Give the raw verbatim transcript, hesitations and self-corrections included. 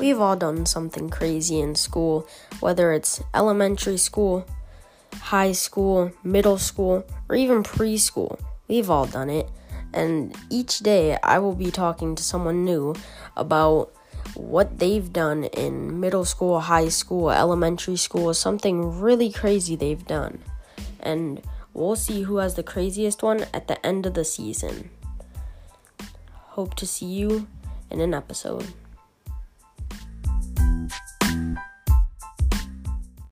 We've all done something crazy in school, whether it's elementary school, high school, middle school, or even preschool. We've all done it. And each day I will be talking to someone new about what they've done in middle school, high school, elementary school, something really crazy they've done. And we'll see who has the craziest one at the end of the season. Hope to see you in an episode.